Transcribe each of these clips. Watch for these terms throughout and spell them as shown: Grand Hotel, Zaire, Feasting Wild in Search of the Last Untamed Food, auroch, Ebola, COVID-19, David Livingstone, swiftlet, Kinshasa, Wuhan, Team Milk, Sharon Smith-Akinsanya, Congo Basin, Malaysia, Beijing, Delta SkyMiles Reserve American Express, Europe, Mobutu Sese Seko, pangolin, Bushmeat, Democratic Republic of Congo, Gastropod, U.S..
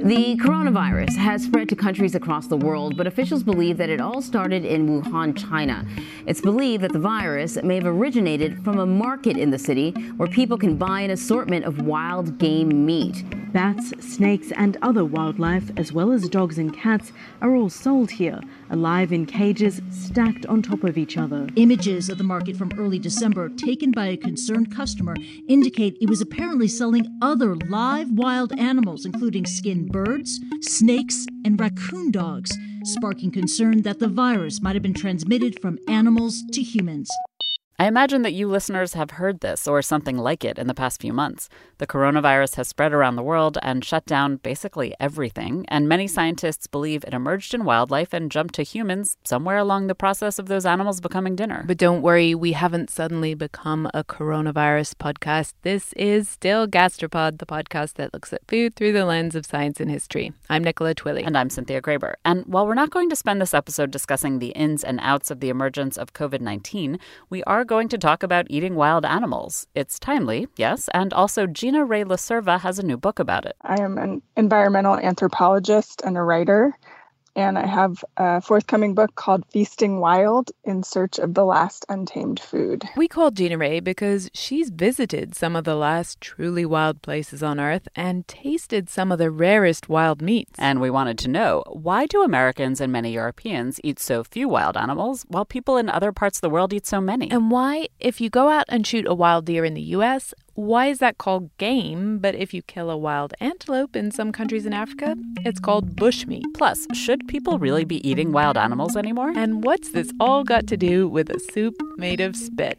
The coronavirus has spread to countries across the world, but officials believe that it all started in Wuhan, China. It's believed that the virus may have originated from a market in the city where people can buy an assortment of wild game meat. Bats, snakes, and other wildlife, as well as dogs and cats, are all sold here, alive in cages stacked on top of each other. Images of the market from early December, taken by a concerned customer, indicate it was apparently selling other live wild animals, including skinned birds, snakes, and raccoon dogs, sparking concern that the virus might have been transmitted from animals to humans. I imagine that you listeners have heard this or something like it in the past few months. The coronavirus has spread around the world and shut down basically everything, and many scientists believe it emerged in wildlife and jumped to humans somewhere along the process of those animals becoming dinner. But don't worry, we haven't suddenly become a coronavirus podcast. This is still Gastropod, the podcast that looks at food through the lens of science and history. I'm Nicola Twilley. And I'm Cynthia Graber. And while we're not going to spend this episode discussing the ins and outs of the emergence of COVID-19, we are going to talk about eating wild animals. It's timely, yes, and also Gina Rae La Cerva has a new book about it. I am an environmental anthropologist and a writer, and I have a forthcoming book called Feasting Wild in Search of the Last Untamed Food. We called Gina Rae because she's visited some of the last truly wild places on Earth and tasted some of the rarest wild meats. And we wanted to know, why do Americans and many Europeans eat so few wild animals while people in other parts of the world eat so many? And why, if you go out and shoot a wild deer in the U.S., why is that called game? But if you kill a wild antelope in some countries in Africa, it's called bushmeat. Plus, should people really be eating wild animals anymore? And what's this all got to do with a soup made of spit?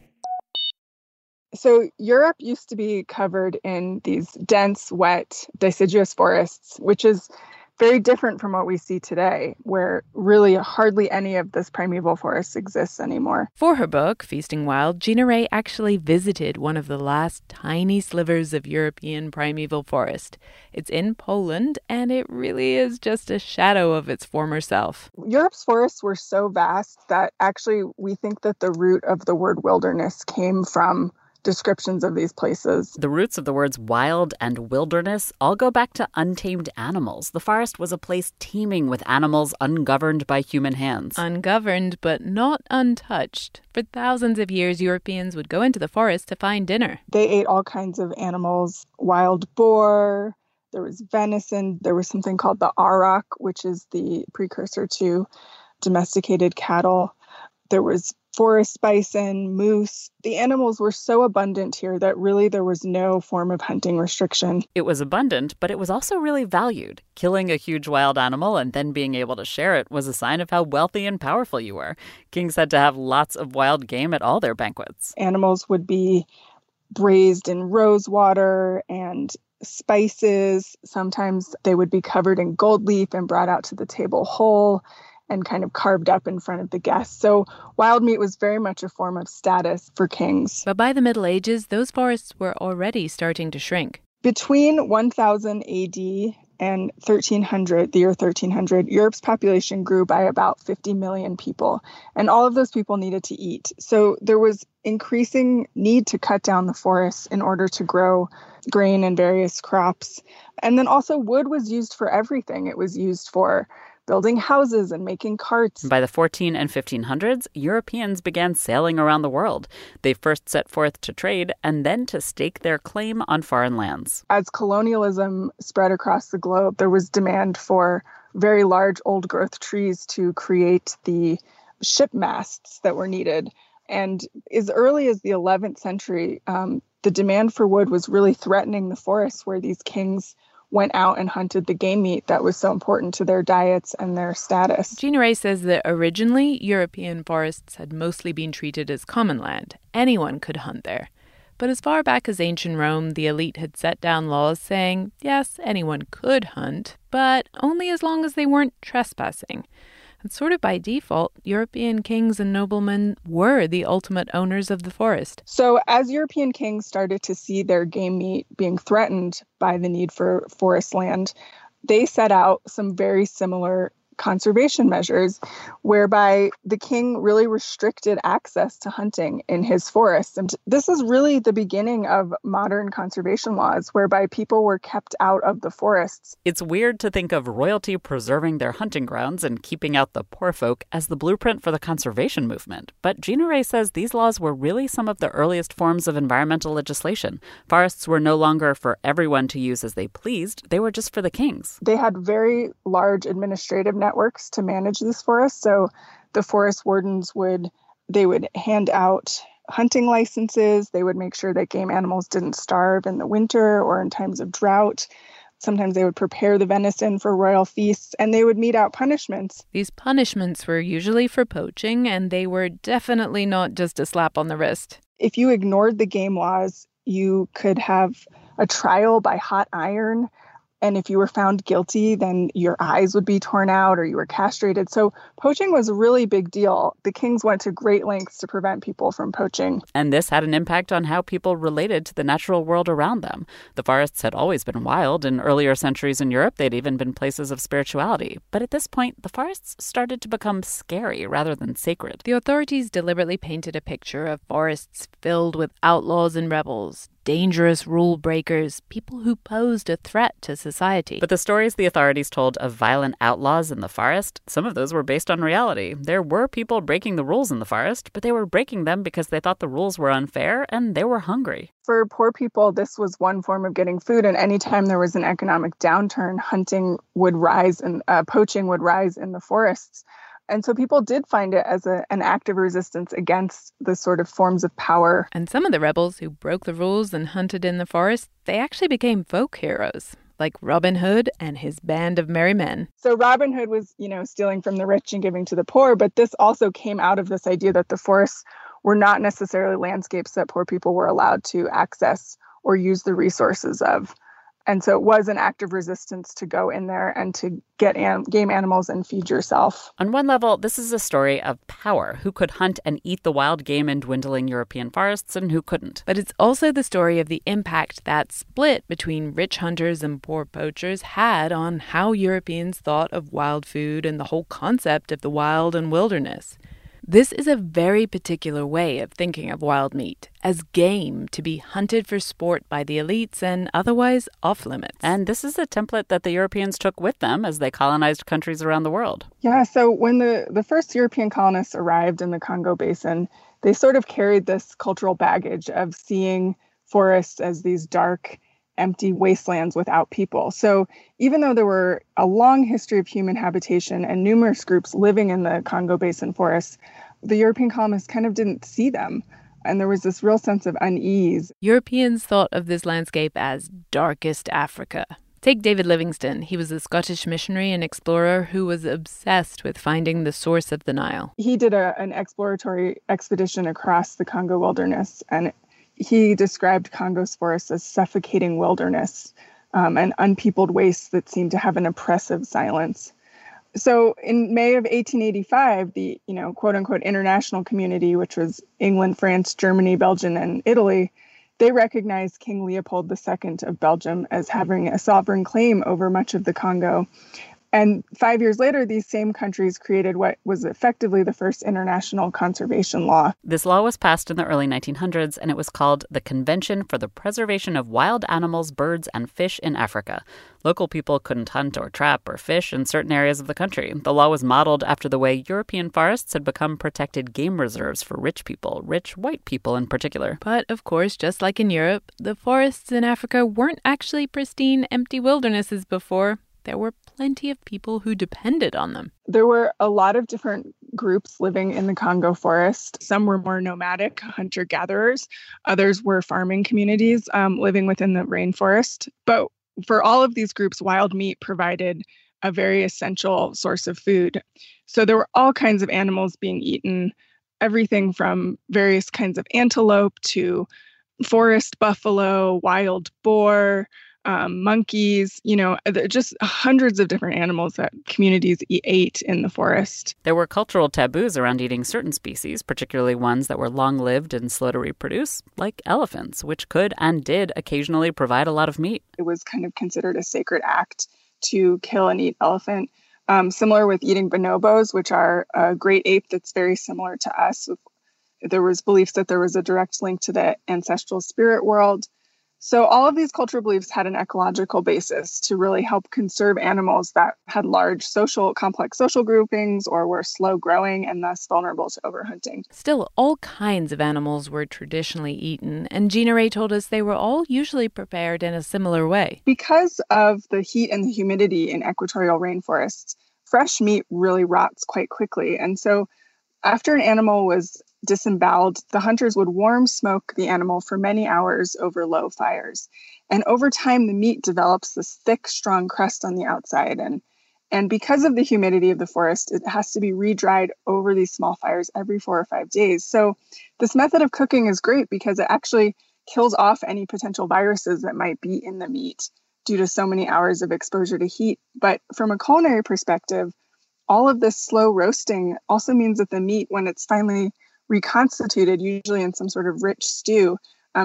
So Europe used to be covered in these dense, wet, deciduous forests, which is very different from what we see today, where really hardly any of this primeval forest exists anymore. For her book, Feasting Wild, Gina Rae actually visited one of the last tiny slivers of European primeval forest. It's in Poland, and it really is just a shadow of its former self. Europe's forests were so vast that actually we think that the root of the word wilderness came from descriptions of these places. The roots of the words wild and wilderness all go back to untamed animals. The forest was a place teeming with animals ungoverned by human hands. Ungoverned, but not untouched. For thousands of years, Europeans would go into the forest to find dinner. They ate all kinds of animals, wild boar, there was venison, there was something called the auroch, which is the precursor to domesticated cattle. There was forest bison, moose. The animals were so abundant here that really there was no form of hunting restriction. It was abundant, but it was also really valued. Killing a huge wild animal and then being able to share it was a sign of how wealthy and powerful you were. Kings had to have lots of wild game at all their banquets. Animals would be braised in rose water and spices. Sometimes they would be covered in gold leaf and brought out to the table whole and kind of carved up in front of the guests. So wild meat was very much a form of status for kings. But by the Middle Ages, those forests were already starting to shrink. Between 1000 AD in 1300, the year 1300, Europe's population grew by about 50 million people, and all of those people needed to eat. So there was increasing need to cut down the forests in order to grow grain and various crops. And then also wood was used for everything. It was used for building houses and making carts. By the 14 and 1500s, Europeans began sailing around the world. They first set forth to trade and then to stake their claim on foreign lands. As colonialism spread across the globe, there was demand for very large old-growth trees to create the ship masts that were needed. And as early as the 11th century, the demand for wood was really threatening the forests where these kings went out and hunted the game meat that was so important to their diets and their status. Gina Rae says that originally, European forests had mostly been treated as common land. Anyone could hunt there. But as far back as ancient Rome, the elite had set down laws saying, yes, anyone could hunt, but only as long as they weren't trespassing. And sort of by default, European kings and noblemen were the ultimate owners of the forest. So as European kings started to see their game meat being threatened by the need for forest land, they set out some very similar conservation measures whereby the king really restricted access to hunting in his forests. And this is really the beginning of modern conservation laws whereby people were kept out of the forests. It's weird to think of royalty preserving their hunting grounds and keeping out the poor folk as the blueprint for the conservation movement. But Gina Rae says these laws were really some of the earliest forms of environmental legislation. Forests were no longer for everyone to use as they pleased. They were just for the kings. They had very large administrative networks to manage this forest. So the forest wardens would hand out hunting licenses. They would make sure that game animals didn't starve in the winter or in times of drought. Sometimes they would prepare the venison for royal feasts, and they would mete out punishments. These punishments were usually for poaching, and they were definitely not just a slap on the wrist. If you ignored the game laws, you could have a trial by hot iron. And if you were found guilty, then your eyes would be torn out or you were castrated. So poaching was a really big deal. The kings went to great lengths to prevent people from poaching. And this had an impact on how people related to the natural world around them. The forests had always been wild. In earlier centuries in Europe, they'd even been places of spirituality. But at this point, the forests started to become scary rather than sacred. The authorities deliberately painted a picture of forests filled with outlaws and rebels, dangerous rule breakers, people who posed a threat to society. But the stories the authorities told of violent outlaws in the forest, some of those were based on reality. There were people breaking the rules in the forest, but they were breaking them because they thought the rules were unfair and they were hungry. For poor people, this was one form of getting food, and anytime there was an economic downturn, hunting would rise and poaching would rise in the forests. And so people did find it as an act of resistance against the sort of forms of power. And some of the rebels who broke the rules and hunted in the forest, they actually became folk heroes, like Robin Hood and his band of merry men. So Robin Hood was, stealing from the rich and giving to the poor, but this also came out of this idea that the forests were not necessarily landscapes that poor people were allowed to access or use the resources of. And so it was an act of resistance to go in there and to get game animals and feed yourself. On one level, this is a story of power, who could hunt and eat the wild game in dwindling European forests and who couldn't. But it's also the story of the impact that split between rich hunters and poor poachers had on how Europeans thought of wild food and the whole concept of the wild and wilderness. This is a very particular way of thinking of wild meat, as game to be hunted for sport by the elites and otherwise off-limits. And this is a template that the Europeans took with them as they colonized countries around the world. Yeah, so when the first European colonists arrived in the Congo Basin, they sort of carried this cultural baggage of seeing forests as these dark, empty wastelands without people. So even though there were a long history of human habitation and numerous groups living in the Congo Basin forests, the European colonists kind of didn't see them. And there was this real sense of unease. Europeans thought of this landscape as darkest Africa. Take David Livingstone. He was a Scottish missionary and explorer who was obsessed with finding the source of the Nile. He did an exploratory expedition across the Congo wilderness, and he described Congo's forests as suffocating wilderness, and unpeopled wastes that seemed to have an oppressive silence. So in May of 1885, the, quote unquote, international community, which was England, France, Germany, Belgium, and Italy, They recognized King Leopold II of Belgium as having a sovereign claim over much of the Congo. And 5 years later, these same countries created what was effectively the first international conservation law. This law was passed in the early 1900s, and it was called the Convention for the Preservation of Wild Animals, Birds, and Fish in Africa. Local people couldn't hunt or trap or fish in certain areas of the country. The law was modeled after the way European forests had become protected game reserves for rich people, rich white people in particular. But, of course, just like in Europe, the forests in Africa weren't actually pristine, empty wildernesses before. There were plenty of people who depended on them. There were a lot of different groups living in the Congo forest. Some were more nomadic hunter-gatherers. Others were farming communities living within the rainforest. But for all of these groups, wild meat provided a very essential source of food. So there were all kinds of animals being eaten, everything from various kinds of antelope to forest buffalo, wild boar, monkeys, just hundreds of different animals that communities ate in the forest. There were cultural taboos around eating certain species, particularly ones that were long-lived and slow to reproduce, like elephants, which could and did occasionally provide a lot of meat. It was kind of considered a sacred act to kill and eat elephant, similar with eating bonobos, which are a great ape that's very similar to us. There was beliefs that there was a direct link to the ancestral spirit world. So all of these cultural beliefs had an ecological basis to really help conserve animals that had large complex social groupings or were slow growing and thus vulnerable to overhunting. Still, all kinds of animals were traditionally eaten, and Gina Rae told us they were all usually prepared in a similar way. Because of the heat and the humidity in equatorial rainforests, fresh meat really rots quite quickly. And so after an animal was disemboweled, the hunters would warm smoke the animal for many hours over low fires. And over time, the meat develops this thick, strong crust on the outside. And because of the humidity of the forest, it has to be re-dried over these small fires every 4 or 5 days. So this method of cooking is great because it actually kills off any potential viruses that might be in the meat due to so many hours of exposure to heat. But from a culinary perspective, all of this slow roasting also means that the meat, when it's finally reconstituted, usually in some sort of rich stew,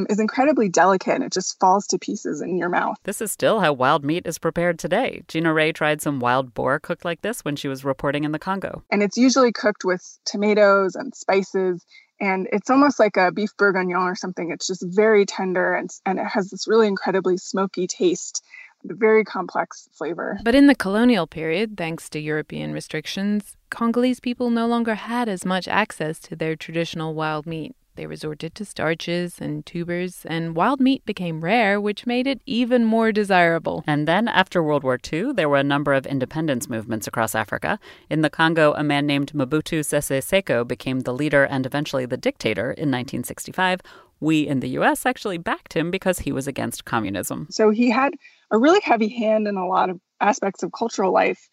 is incredibly delicate, and it just falls to pieces in your mouth. This is still how wild meat is prepared today. Gina Rae tried some wild boar cooked like this when she was reporting in the Congo. And it's usually cooked with tomatoes and spices, and it's almost like a beef bourguignon or something. It's just very tender, and it has this really incredibly smoky taste. Very complex flavor. But in the colonial period, thanks to European restrictions, Congolese people no longer had as much access to their traditional wild meat. They resorted to starches and tubers, and wild meat became rare, which made it even more desirable. And then after World War II, there were a number of independence movements across Africa. In the Congo, a man named Mobutu Sese Seko became the leader and eventually the dictator in 1965. We in the U.S. actually backed him because he was against communism. So he had a really heavy hand in a lot of aspects of cultural life.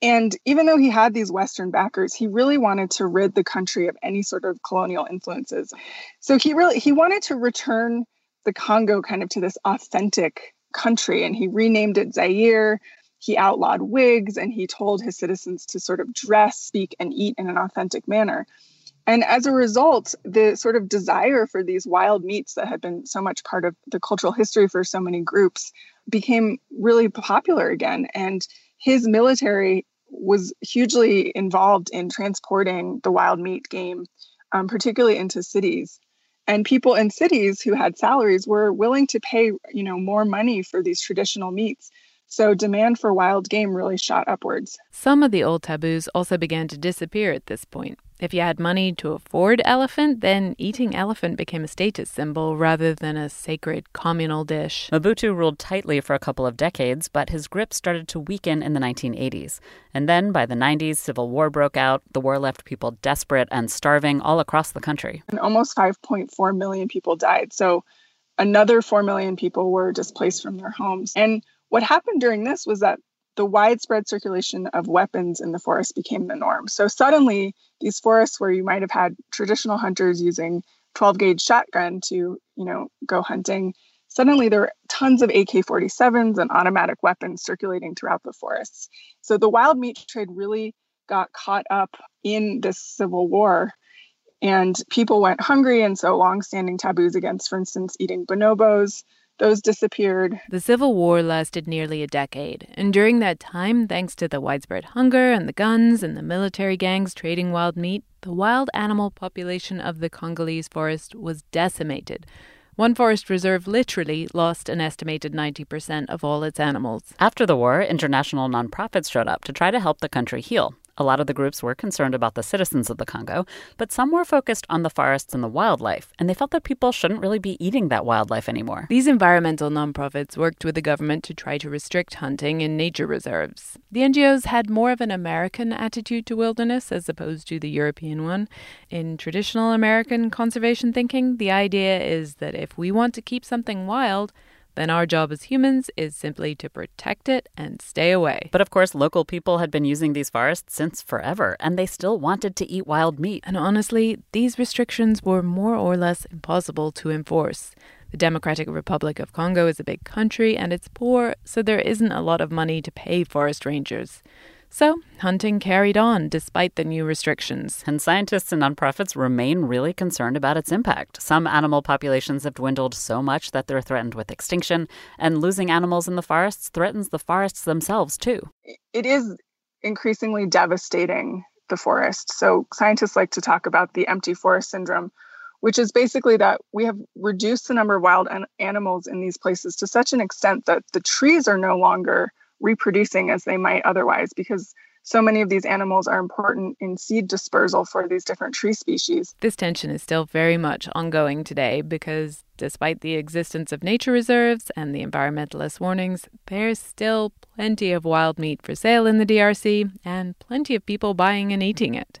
And even though he had these Western backers, he really wanted to rid the country of any sort of colonial influences. So he wanted to return the Congo kind of to this authentic country, and he renamed it Zaire. He outlawed wigs, and he told his citizens to sort of dress, speak, and eat in an authentic manner. And as a result, the sort of desire for these wild meats that had been so much part of the cultural history for so many groups became really popular again. And his military was hugely involved in transporting the wild meat game, particularly into cities. And people in cities who had salaries were willing to pay, more money for these traditional meats. So demand for wild game really shot upwards. Some of the old taboos also began to disappear at this point. If you had money to afford elephant, then eating elephant became a status symbol rather than a sacred communal dish. Mobutu ruled tightly for a couple of decades, but his grip started to weaken in the 1980s. And then by the 90s, civil war broke out. The war left people desperate and starving all across the country. And almost 5.4 million people died. So another 4 million people were displaced from their homes. And what happened during this was that the widespread circulation of weapons in the forest became the norm. So suddenly, these forests where you might have had traditional hunters using 12-gauge shotgun to, go hunting, suddenly there were tons of AK-47s and automatic weapons circulating throughout the forests. So the wild meat trade really got caught up in this civil war. And people went hungry, and so long-standing taboos against, for instance, eating bonobos, those disappeared. The Civil War lasted nearly a decade, and during that time, thanks to the widespread hunger and the guns and the military gangs trading wild meat, the wild animal population of the Congolese forest was decimated. One forest reserve literally lost an estimated 90% of all its animals. After the war, international nonprofits showed up to try to help the country heal. A lot of the groups were concerned about the citizens of the Congo, but some were focused on the forests and the wildlife, and they felt that people shouldn't really be eating that wildlife anymore. These environmental nonprofits worked with the government to try to restrict hunting in nature reserves. The NGOs had more of an American attitude to wilderness as opposed to the European one. In traditional American conservation thinking, the idea is that if we want to keep something wild, then our job as humans is simply to protect it and stay away. But of course, local people had been using these forests since forever, and they still wanted to eat wild meat. And honestly, these restrictions were more or less impossible to enforce. The Democratic Republic of Congo is a big country, and it's poor, so there isn't a lot of money to pay forest rangers. So hunting carried on despite the new restrictions. And scientists and nonprofits remain really concerned about its impact. Some animal populations have dwindled so much that they're threatened with extinction, and losing animals in the forests threatens the forests themselves, too. It is increasingly devastating, the forest. So scientists like to talk about the empty forest syndrome, which is basically that we have reduced the number of wild animals in these places to such an extent that the trees are no longer reproducing as they might otherwise, because so many of these animals are important in seed dispersal for these different tree species. This tension is still very much ongoing today because despite the existence of nature reserves and the environmentalist warnings, there's still plenty of wild meat for sale in the DRC and plenty of people buying and eating it.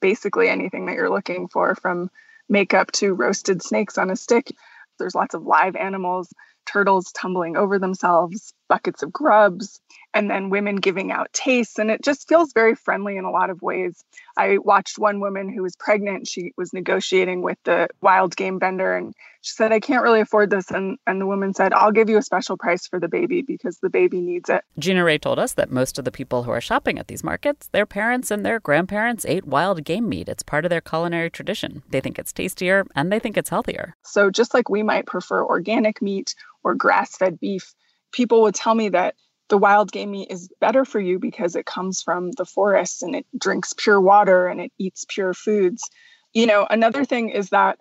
basically anything that you're looking for, from makeup to roasted snakes on a stick. There's lots of live animals, turtles tumbling over themselves, buckets of grubs, and then women giving out tastes. And it just feels very friendly in a lot of ways. I watched one woman who was pregnant. She was negotiating with the wild game vendor, and she said, I can't really afford this. And the woman said, I'll give you a special price for the baby because the baby needs it. Gina Rae told us that most of the people who are shopping at these markets, their parents and their grandparents ate wild game meat. It's part of their culinary tradition. They think it's tastier and they think it's healthier. So just like we might prefer organic meat or grass-fed beef, people would tell me that the wild game meat is better for you because it comes from the forest and it drinks pure water and it eats pure foods. You know, another thing is that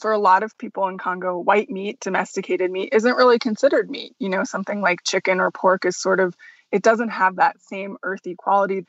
for a lot of people in Congo, white meat, domesticated meat, isn't really considered meat. You know, something like chicken or pork is sort of, it doesn't have that same earthy quality.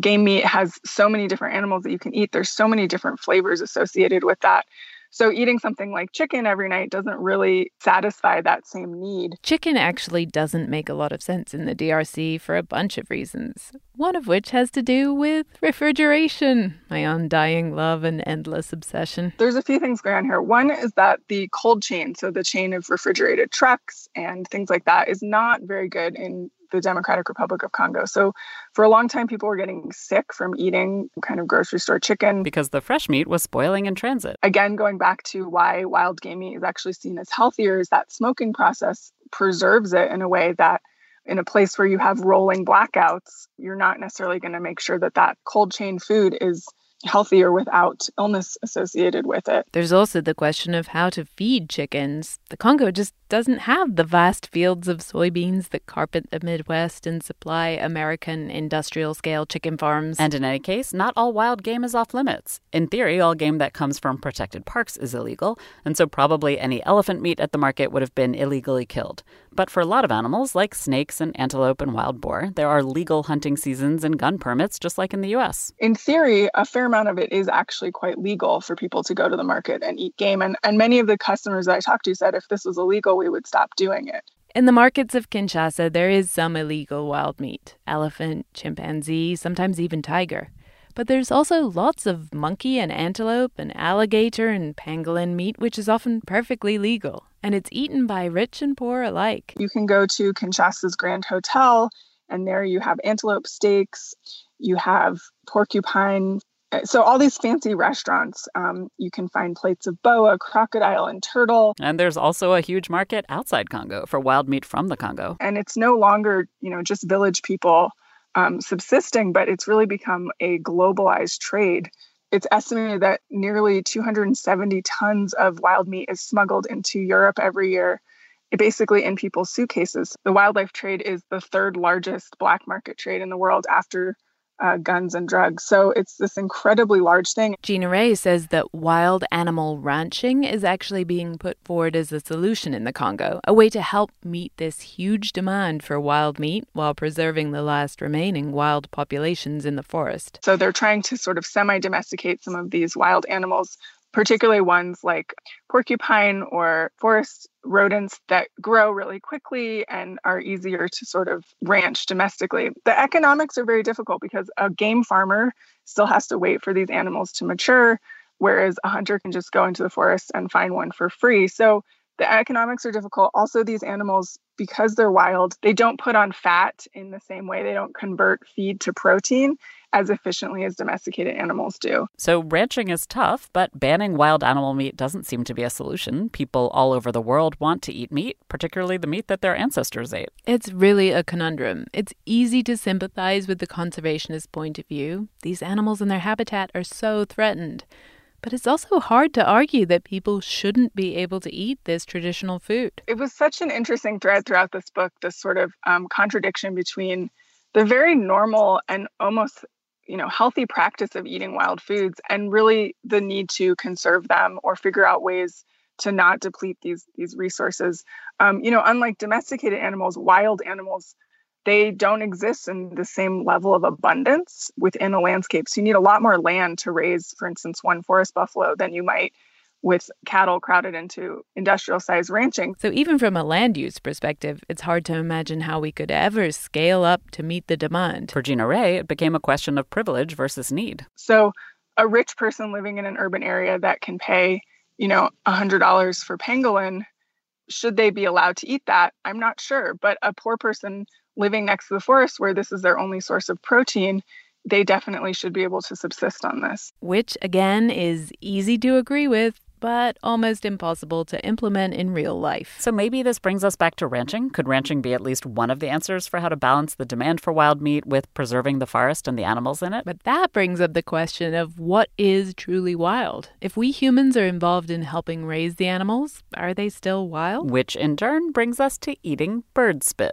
Game meat has so many different animals that you can eat. There's so many different flavors associated with that. So eating something like chicken every night doesn't really satisfy that same need. Chicken actually doesn't make a lot of sense in the DRC for a bunch of reasons, one of which has to do with refrigeration, my undying love and endless obsession. There's a few things going on here. One is that the cold chain, so the chain of refrigerated trucks and things like that, is not very good in the Democratic Republic of Congo. So for a long time, people were getting sick from eating kind of grocery store chicken. Because the fresh meat was spoiling in transit. Again, going back to why wild game meat is actually seen as healthier is that smoking process preserves it in a way that in a place where you have rolling blackouts, you're not necessarily going to make sure that that cold chain food is healthier without illness associated with it. There's also the question of how to feed chickens. The Congo just doesn't have the vast fields of soybeans that carpet the Midwest and supply American industrial-scale chicken farms. And in any case, not all wild game is off limits. In theory, all game that comes from protected parks is illegal, and so probably any elephant meat at the market would have been illegally killed. But for a lot of animals, like snakes and antelope and wild boar, there are legal hunting seasons and gun permits, just like in the U.S. In theory, a fair amount of it is actually quite legal for people to go to the market and eat game. And many of the customers that I talked to said if this was illegal, we would stop doing it. In the markets of Kinshasa, there is some illegal wild meat. Elephant, chimpanzee, sometimes even tiger. But there's also lots of monkey and antelope and alligator and pangolin meat, which is often perfectly legal. And it's eaten by rich and poor alike. You can go to Kinshasa's Grand Hotel, and there you have antelope steaks, you have porcupine. So all these fancy restaurants, you can find plates of boa, crocodile, and turtle. And there's also a huge market outside Congo for wild meat from the Congo. And it's no longer, just village people subsisting, but it's really become a globalized trade. It's estimated that nearly 270 tons of wild meat is smuggled into Europe every year, basically in people's suitcases. The wildlife trade is the third largest black market trade in the world after guns and drugs. So it's this incredibly large thing. Gina Rae says that wild animal ranching is actually being put forward as a solution in the Congo, a way to help meet this huge demand for wild meat while preserving the last remaining wild populations in the forest. So they're trying to sort of semi-domesticate some of these wild animals, particularly ones like porcupine or forest rodents that grow really quickly and are easier to sort of ranch domestically. The economics are very difficult because a game farmer still has to wait for these animals to mature, whereas a hunter can just go into the forest and find one for free. So the economics are difficult. Also, these animals, because they're wild, they don't put on fat in the same way. They don't convert feed to protein as efficiently as domesticated animals do. So ranching is tough, but banning wild animal meat doesn't seem to be a solution. People all over the world want to eat meat, particularly the meat that their ancestors ate. It's really a conundrum. It's easy to sympathize with the conservationist point of view. These animals and their habitat are so threatened. But it's also hard to argue that people shouldn't be able to eat this traditional food. It was such an interesting thread throughout this book, this sort of contradiction between the very normal and almost healthy practice of eating wild foods and really the need to conserve them or figure out ways to not deplete these resources. Unlike domesticated animals, wild animals, they don't exist in the same level of abundance within a landscape. So you need a lot more land to raise, for instance, one forest buffalo than you might with cattle crowded into industrial-sized ranching. So even from a land use perspective, it's hard to imagine how we could ever scale up to meet the demand. For Gina Rae, it became a question of privilege versus need. So a rich person living in an urban area that can pay, $100 for pangolin, should they be allowed to eat that? I'm not sure. But a poor person living next to the forest where this is their only source of protein, they definitely should be able to subsist on this. Which, again, is easy to agree with, but almost impossible to implement in real life. So maybe this brings us back to ranching. Could ranching be at least one of the answers for how to balance the demand for wild meat with preserving the forest and the animals in it? But that brings up the question of what is truly wild? If we humans are involved in helping raise the animals, are they still wild? Which in turn brings us to eating bird spit.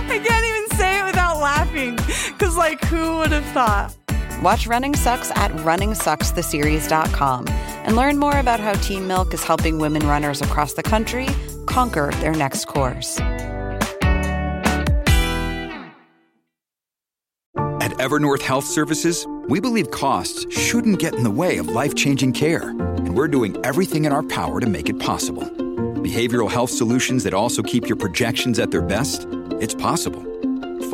I can't even say it without laughing, because, who would have thought? Watch Running Sucks at runningsuckstheseries.com and learn more about how Team Milk is helping women runners across the country conquer their next course. At EverNorth Health Services, we believe costs shouldn't get in the way of life-changing care, and we're doing everything in our power to make it possible. Behavioral health solutions that also keep your projections at their best? It's possible.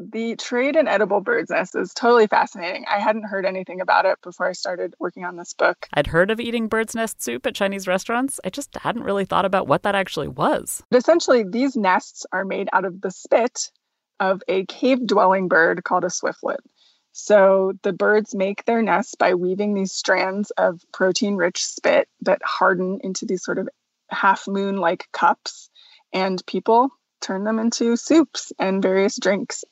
the trade in edible bird's nests is totally fascinating. I hadn't heard anything about it before I started working on this book. I'd heard of eating bird's nest soup at Chinese restaurants. I just hadn't really thought about what that actually was. But essentially, these nests are made out of the spit of a cave-dwelling bird called a swiftlet. So the birds make their nests by weaving these strands of protein-rich spit that harden into these sort of half-moon-like cups, and people turn them into soups and various drinks.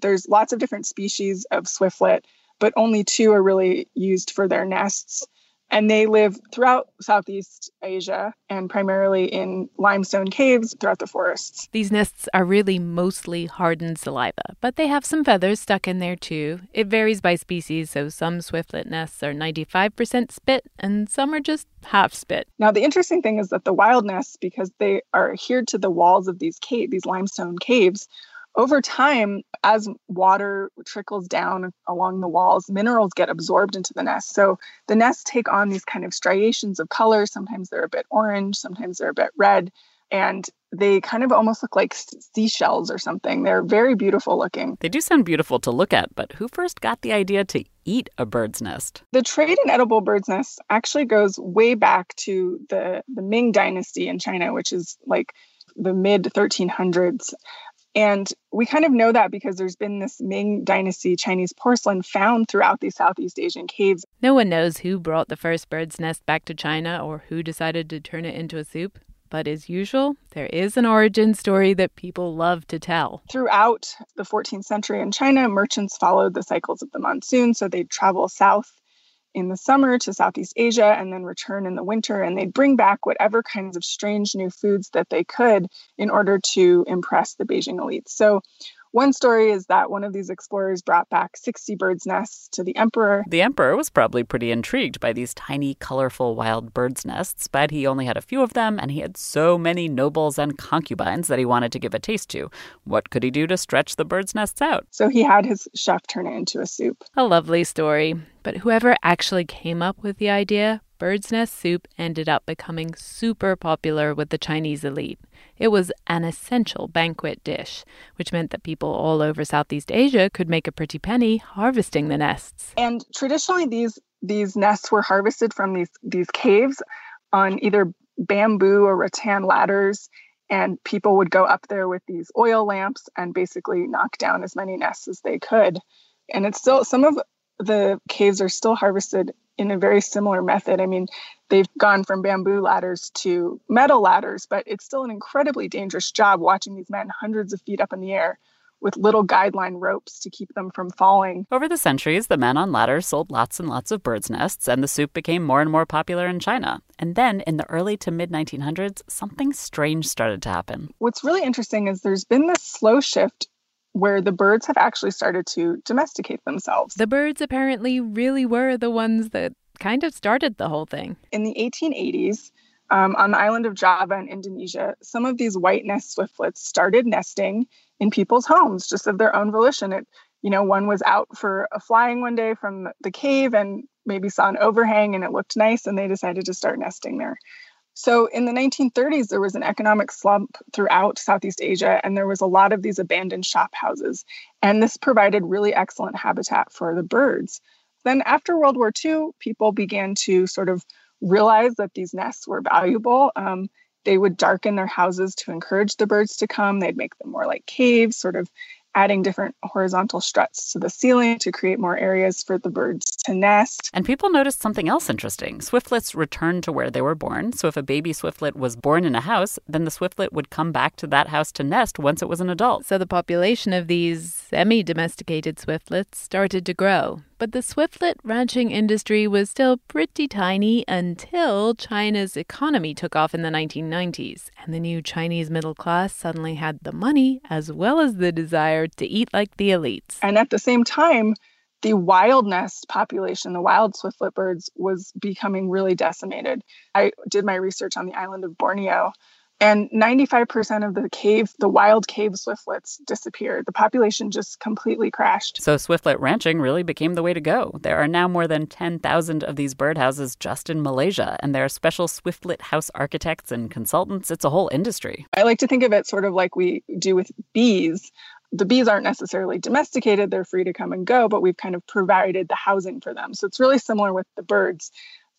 There's lots of different species of swiftlet, but only two are really used for their nests. And they live throughout Southeast Asia and primarily in limestone caves throughout the forests. These nests are really mostly hardened saliva, but they have some feathers stuck in there too. It varies by species, so some swiftlet nests are 95% spit and some are just half spit. Now, the interesting thing is that the wild nests, because they are adhered to the walls of these limestone caves, over time, as water trickles down along the walls, minerals get absorbed into the nest. So the nests take on these kind of striations of color. Sometimes they're a bit orange, sometimes they're a bit red, and they kind of almost look like seashells or something. They're very beautiful looking. They do sound beautiful to look at, but who first got the idea to eat a bird's nest? The trade in edible bird's nests actually goes way back to the Ming Dynasty in China, which is the mid-1300s. And we kind of know that because there's been this Ming Dynasty Chinese porcelain found throughout these Southeast Asian caves. No one knows who brought the first bird's nest back to China or who decided to turn it into a soup. But as usual, there is an origin story that people love to tell. Throughout the 14th century in China, merchants followed the cycles of the monsoon. So they'd travel south in the summer to Southeast Asia and then return in the winter. And they'd bring back whatever kinds of strange new foods that they could in order to impress the Beijing elites. So one story is that one of these explorers brought back 60 bird's nests to the emperor. The emperor was probably pretty intrigued by these tiny, colorful wild bird's nests, but he only had a few of them, and he had so many nobles and concubines that he wanted to give a taste to. What could he do to stretch the bird's nests out? So he had his chef turn it into a soup. A lovely story. But whoever actually came up with the idea, bird's nest soup ended up becoming super popular with the Chinese elite. It was an essential banquet dish, which meant that people all over Southeast Asia could make a pretty penny harvesting the nests. And traditionally, these nests were harvested from these caves on either bamboo or rattan ladders, and people would go up there with these oil lamps and basically knock down as many nests as they could. And it's still, some of the caves are still harvested in a very similar method. I mean, they've gone from bamboo ladders to metal ladders, but it's still an incredibly dangerous job watching these men hundreds of feet up in the air with little guideline ropes to keep them from falling. Over the centuries, the men on ladders sold lots and lots of bird's nests, and the soup became more and more popular in China. And then in the early to mid-1900s, something strange started to happen. What's really interesting is there's been this slow shift where the birds have actually started to domesticate themselves. The birds apparently really were the ones that kind of started the whole thing. In the 1880s, on the island of Java in Indonesia, some of these white nest swiftlets started nesting in people's homes, just of their own volition. It you know, one was out for a flying one day from the cave and maybe saw an overhang and it looked nice, and they decided to start nesting there. So in the 1930s, there was an economic slump throughout Southeast Asia, and there was a lot of these abandoned shop houses. And this provided really excellent habitat for the birds. Then after World War II, people began to sort of realize that these nests were valuable. They would darken their houses to encourage the birds to come. They'd make them more like caves, sort of adding different horizontal struts to the ceiling to create more areas for the birds to nest. And people noticed something else interesting. Swiftlets returned to where they were born. So if a baby swiftlet was born in a house, then the swiftlet would come back to that house to nest once it was an adult. So the population of these semi-domesticated swiftlets started to grow. But the swiftlet ranching industry was still pretty tiny until China's economy took off in the 1990s, and the new Chinese middle class suddenly had the money as well as the desire to eat like the elites. And at the same time, the wild nest population, the wild swiftlet birds, was becoming really decimated. I did my research on the island of Borneo, and 95% of the wild cave swiftlets disappeared. The population just completely crashed. So swiftlet ranching really became the way to go. There are now more than 10,000 of these birdhouses just in Malaysia, and there are special swiftlet house architects and consultants. It's a whole industry. I like to think of it sort of like we do with bees. The bees aren't necessarily domesticated. They're free to come and go, but we've kind of provided the housing for them. So it's really similar with the birds.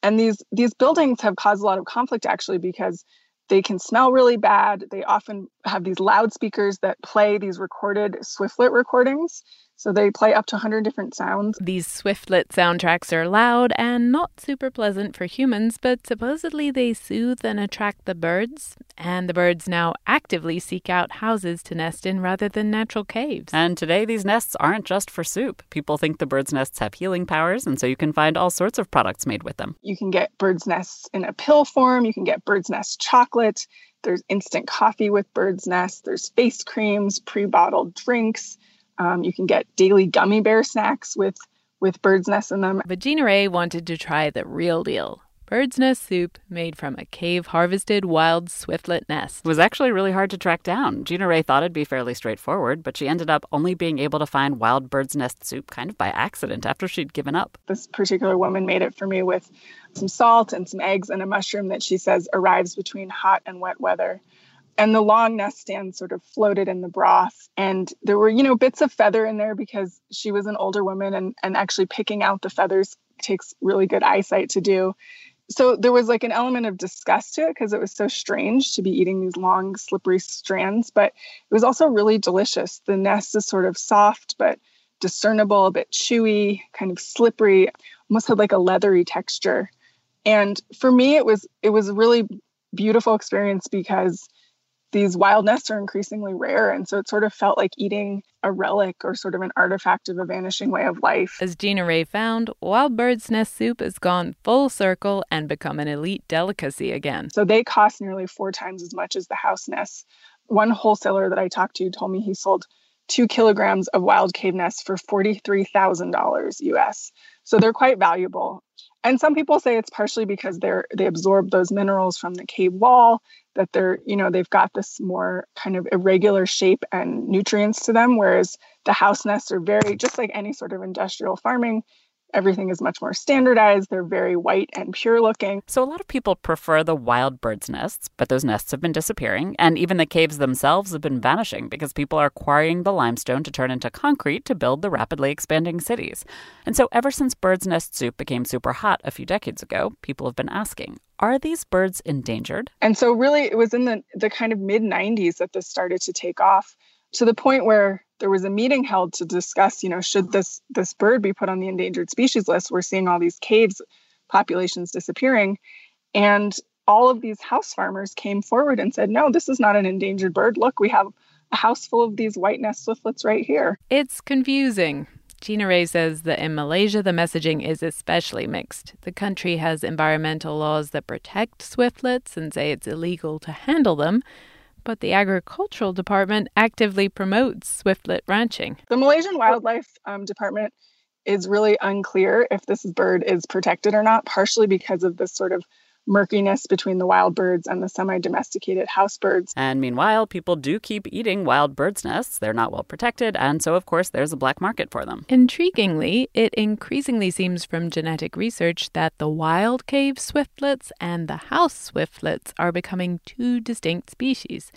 And these buildings have caused a lot of conflict, actually, because they can smell really bad. They often have these loudspeakers that play these recorded swiftlet recordings. So they play up to 100 different sounds. These swiftlet soundtracks are loud and not super pleasant for humans, but supposedly they soothe and attract the birds. And the birds now actively seek out houses to nest in rather than natural caves. And today these nests aren't just for soup. People think the birds' nests have healing powers, and so you can find all sorts of products made with them. You can get birds' nests in a pill form. You can get birds' nest chocolate. There's instant coffee with birds' nests. There's face creams, pre-bottled drinks. You can get daily gummy bear snacks with bird's nests in them. But Gina Rae wanted to try the real deal. Bird's nest soup made from a cave-harvested wild swiftlet nest. It was actually really hard to track down. Gina Rae thought it'd be fairly straightforward, but she ended up only being able to find wild bird's nest soup kind of by accident after she'd given up. This particular woman made it for me with some salt and some eggs and a mushroom that she says arrives between hot and wet weather. And the long nest stand sort of floated in the broth. And there were, you know, bits of feather in there because she was an older woman, and actually picking out the feathers takes really good eyesight to do. So there was like an element of disgust to it because it was so strange to be eating these long, slippery strands. But it was also really delicious. The nest is sort of soft, but discernible, a bit chewy, kind of slippery, almost had like a leathery texture. And for me, it was a really beautiful experience because these wild nests are increasingly rare, and so it sort of felt like eating a relic or sort of an artifact of a vanishing way of life. As Gina Rae found, wild bird's nest soup has gone full circle and become an elite delicacy again. So they cost nearly 4 times as much as the house nests. One wholesaler that I talked to told me he sold 2 kilograms of wild cave nests for $43,000 US. So they're quite valuable. And some people say it's partially because they absorb those minerals from the cave wall, that they've got this more kind of irregular shape and nutrients to them, whereas the house nests are very, just like any sort of industrial farming, everything is much more standardized. They're very white and pure looking. So a lot of people prefer the wild bird's nests, but those nests have been disappearing. And even the caves themselves have been vanishing because people are quarrying the limestone to turn into concrete to build the rapidly expanding cities. And so ever since bird's nest soup became super hot a few decades ago, people have been asking, are these birds endangered? And so really it was in the kind of mid-90s that this started to take off, to the point where there was a meeting held to discuss, you know, should this bird be put on the endangered species list? We're seeing all these caves populations disappearing. And all of these house farmers came forward and said, no, this is not an endangered bird. Look, we have a house full of these white nest swiftlets right here. It's confusing. Gina Rae says that in Malaysia, the messaging is especially mixed. The country has environmental laws that protect swiftlets and say it's illegal to handle them. But the agricultural department actively promotes swiftlet ranching. The Malaysian Wildlife Department is really unclear if this bird is protected or not, partially because of this sort of murkiness between the wild birds and the semi-domesticated house birds. And meanwhile, people do keep eating wild birds' nests. They're not well protected, and so, of course, there's a black market for them. Intriguingly, it increasingly seems from genetic research that the wild cave swiftlets and the house swiftlets are becoming two distinct species.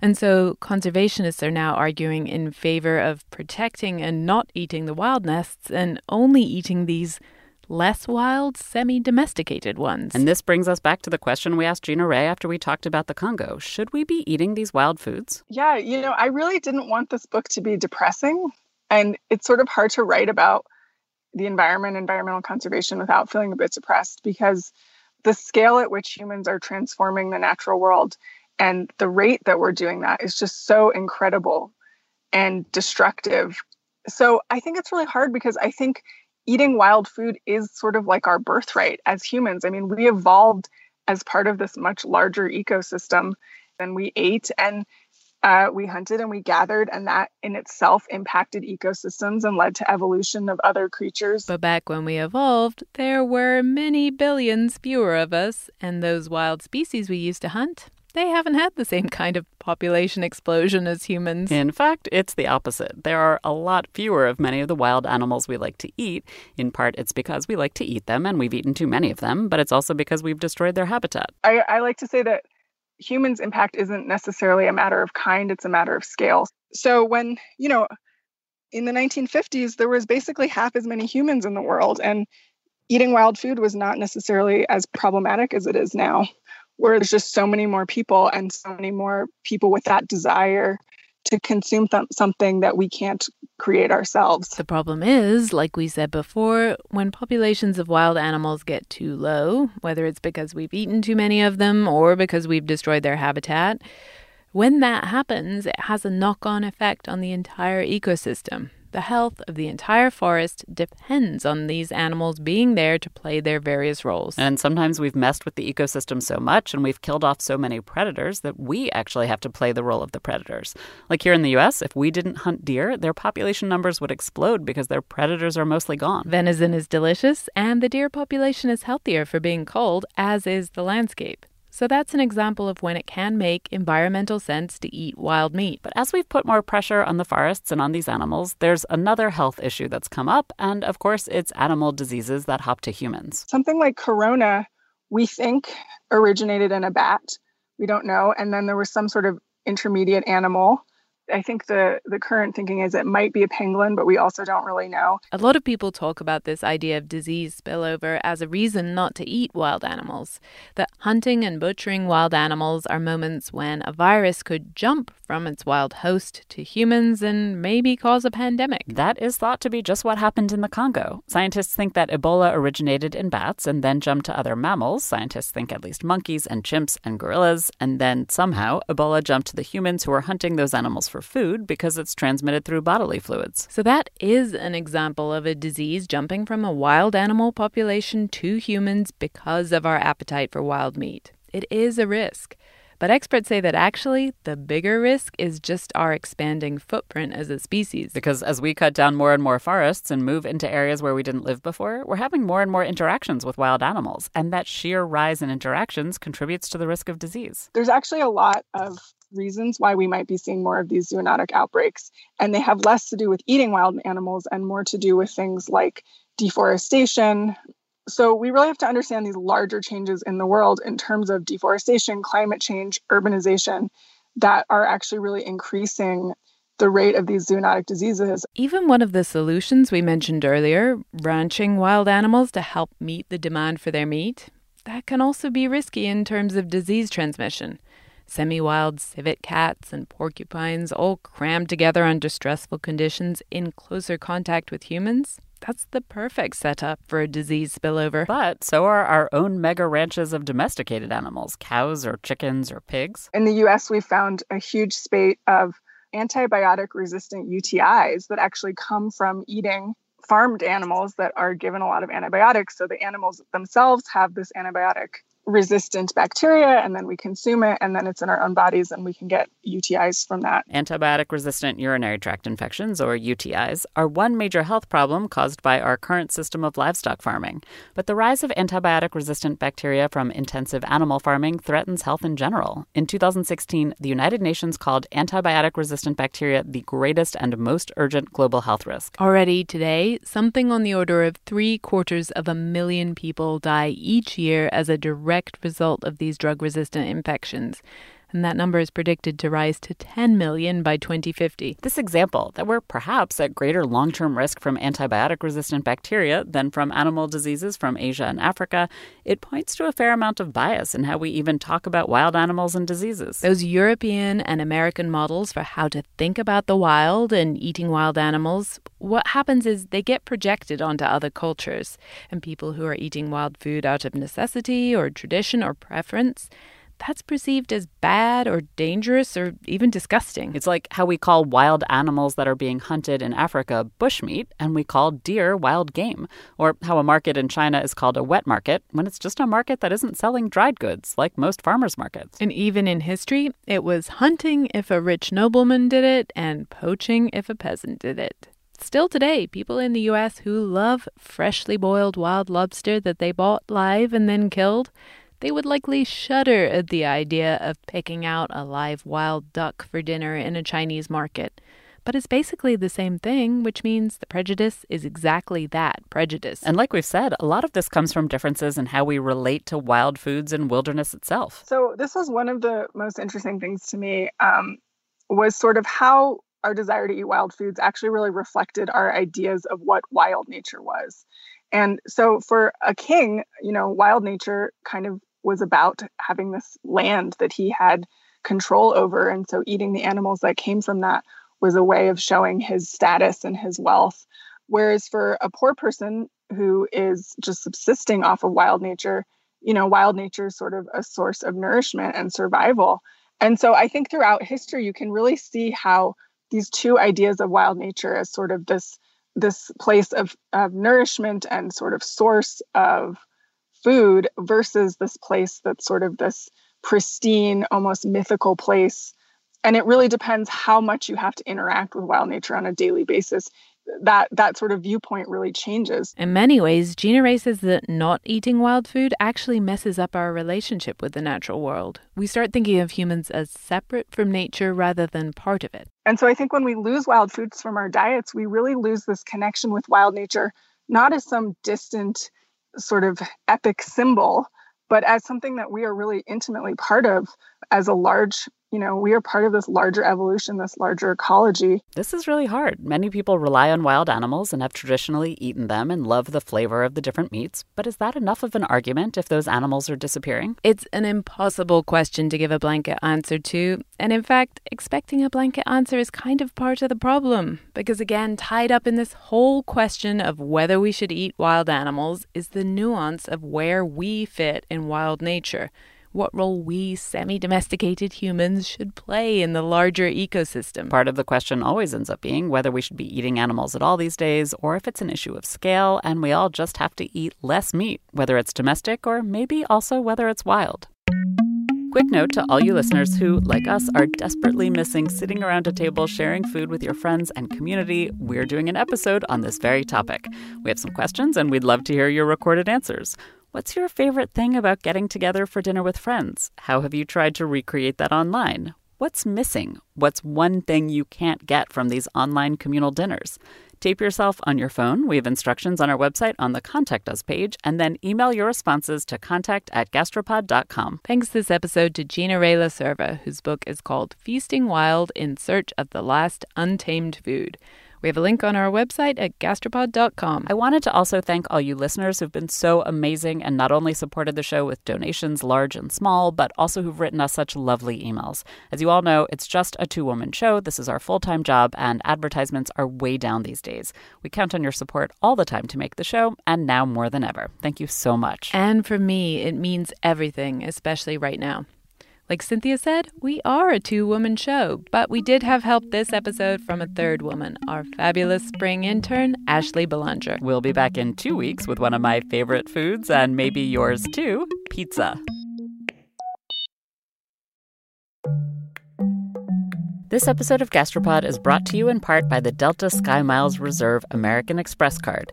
And so conservationists are now arguing in favor of protecting and not eating the wild nests and only eating these less wild, semi-domesticated ones. And this brings us back to the question we asked Gina Rae after we talked about the Congo. Should we be eating these wild foods? Yeah, you know, I really didn't want this book to be depressing. And it's sort of hard to write about the environment, environmental conservation, without feeling a bit depressed, because the scale at which humans are transforming the natural world and the rate that we're doing that is just so incredible and destructive. So I think it's really hard, because I think eating wild food is sort of like our birthright as humans. I mean, we evolved as part of this much larger ecosystem, and we ate and we hunted and we gathered, and that in itself impacted ecosystems and led to evolution of other creatures. But back when we evolved, there were many billions fewer of us, and those wild species we used to hunt, they haven't had the same kind of population explosion as humans. In fact, it's the opposite. There are a lot fewer of many of the wild animals we like to eat. In part, it's because we like to eat them and we've eaten too many of them, but it's also because we've destroyed their habitat. I like to say that humans' impact isn't necessarily a matter of kind, it's a matter of scale. So when, you know, in the 1950s, there was basically half as many humans in the world, and eating wild food was not necessarily as problematic as it is now, where there's just so many more people and so many more people with that desire to consume something that we can't create ourselves. The problem is, like we said before, when populations of wild animals get too low, whether it's because we've eaten too many of them or because we've destroyed their habitat, when that happens, it has a knock-on effect on the entire ecosystem. The health of the entire forest depends on these animals being there to play their various roles. And sometimes we've messed with the ecosystem so much and we've killed off so many predators that we actually have to play the role of the predators. Like here in the U.S., if we didn't hunt deer, their population numbers would explode because their predators are mostly gone. Venison is delicious, and the deer population is healthier for being cold, as is the landscape. So that's an example of when it can make environmental sense to eat wild meat. But as we've put more pressure on the forests and on these animals, there's another health issue that's come up. And of course, it's animal diseases that hop to humans. Something like corona, we think, originated in a bat. We don't know. And then there was some sort of intermediate animal. I think the current thinking is it might be a pangolin, but we also don't really know. A lot of people talk about this idea of disease spillover as a reason not to eat wild animals, that hunting and butchering wild animals are moments when a virus could jump from its wild host to humans and maybe cause a pandemic. That is thought to be just what happened in the Congo. Scientists think that Ebola originated in bats and then jumped to other mammals. Scientists think at least monkeys and chimps and gorillas. And then somehow Ebola jumped to the humans who are hunting those animals for food because it's transmitted through bodily fluids. So that is an example of a disease jumping from a wild animal population to humans because of our appetite for wild meat. It is a risk. But experts say that actually the bigger risk is just our expanding footprint as a species. Because as we cut down more and more forests and move into areas where we didn't live before, we're having more and more interactions with wild animals. And that sheer rise in interactions contributes to the risk of disease. There's actually a lot of reasons why we might be seeing more of these zoonotic outbreaks. And they have less to do with eating wild animals and more to do with things like deforestation. So we really have to understand these larger changes in the world in terms of deforestation, climate change, urbanization, that are actually really increasing the rate of these zoonotic diseases. Even one of the solutions we mentioned earlier, ranching wild animals to help meet the demand for their meat, that can also be risky in terms of disease transmission. Semi-wild civet cats and porcupines all crammed together under stressful conditions in closer contact with humans. That's the perfect setup for a disease spillover. But so are our own mega ranches of domesticated animals, cows or chickens or pigs. In the U.S., we found a huge spate of antibiotic-resistant UTIs that actually come from eating farmed animals that are given a lot of antibiotics. So the animals themselves have this antibiotic resistant bacteria, and then we consume it, and then it's in our own bodies, and we can get UTIs from that. Antibiotic-resistant urinary tract infections, or UTIs, are one major health problem caused by our current system of livestock farming. But the rise of antibiotic-resistant bacteria from intensive animal farming threatens health in general. In 2016, the United Nations called antibiotic-resistant bacteria the greatest and most urgent global health risk. Already today, something on the order of 750,000 people die each year as a direct result of these drug-resistant infections. And that number is predicted to rise to 10 million by 2050. This example, that we're perhaps at greater long-term risk from antibiotic-resistant bacteria than from animal diseases from Asia and Africa, it points to a fair amount of bias in how we even talk about wild animals and diseases. Those European and American models for how to think about the wild and eating wild animals, what happens is they get projected onto other cultures. And people who are eating wild food out of necessity or tradition or preference, that's perceived as bad or dangerous or even disgusting. It's like how we call wild animals that are being hunted in Africa bushmeat, and we call deer wild game, or how a market in China is called a wet market when it's just a market that isn't selling dried goods like most farmers' markets. And even in history, it was hunting if a rich nobleman did it and poaching if a peasant did it. Still today, people in the U.S. who love freshly boiled wild lobster that they bought live and then killed, they would likely shudder at the idea of picking out a live wild duck for dinner in a Chinese market. But it's basically the same thing, which means the prejudice is exactly that, prejudice. And like we've said, a lot of this comes from differences in how we relate to wild foods and wilderness itself. So this was one of the most interesting things to me, was sort of how our desire to eat wild foods actually really reflected our ideas of what wild nature was. And so for a king, you know, wild nature kind of was about having this land that he had control over. And so eating the animals that came from that was a way of showing his status and his wealth. Whereas for a poor person who is just subsisting off of wild nature, you know, wild nature is sort of a source of nourishment and survival. And so I think throughout history, you can really see how these two ideas of wild nature as sort of this place of nourishment and sort of source of food versus this place that's sort of this pristine, almost mythical place. And it really depends how much you have to interact with wild nature on a daily basis. That sort of viewpoint really changes. In many ways, Gina Rae says that not eating wild food actually messes up our relationship with the natural world. We start thinking of humans as separate from nature rather than part of it. And so I think when we lose wild foods from our diets, we really lose this connection with wild nature, not as some distant sort of epic symbol, but as something that we are really intimately part of as a large, you know, we are part of this larger evolution, this larger ecology. This is really hard. Many people rely on wild animals and have traditionally eaten them and love the flavor of the different meats. But is that enough of an argument if those animals are disappearing? It's an impossible question to give a blanket answer to. And in fact, expecting a blanket answer is kind of part of the problem. Because again, tied up in this whole question of whether we should eat wild animals is the nuance of where we fit in wild nature. What role we semi-domesticated humans should play in the larger ecosystem. Part of the question always ends up being whether we should be eating animals at all these days, or if it's an issue of scale and we all just have to eat less meat, whether it's domestic or maybe also whether it's wild. Quick note to all you listeners who, like us, are desperately missing sitting around a table sharing food with your friends and community. We're doing an episode on this very topic. We have some questions and we'd love to hear your recorded answers. What's your favorite thing about getting together for dinner with friends? How have you tried to recreate that online? What's missing? What's one thing you can't get from these online communal dinners? Tape yourself on your phone. We have instructions on our website on the Contact Us page, and then email your responses to contact@gastropod.com. Thanks this episode to Gina Rae La Cerva, whose book is called Feasting Wild in Search of the Last Untamed Food. We have a link on our website at gastropod.com. I wanted to also thank all you listeners who've been so amazing and not only supported the show with donations large and small, but also who've written us such lovely emails. As you all know, it's just a two-woman show. This is our full-time job, and advertisements are way down these days. We count on your support all the time to make the show, and now more than ever. Thank you so much. And for me, it means everything, especially right now. Like Cynthia said, we are a two-woman show, but we did have help this episode from a third woman, our fabulous spring intern, Ashley Belanger. We'll be back in 2 weeks with one of my favorite foods, and maybe yours too, pizza. This episode of Gastropod is brought to you in part by the Delta SkyMiles Reserve American Express card.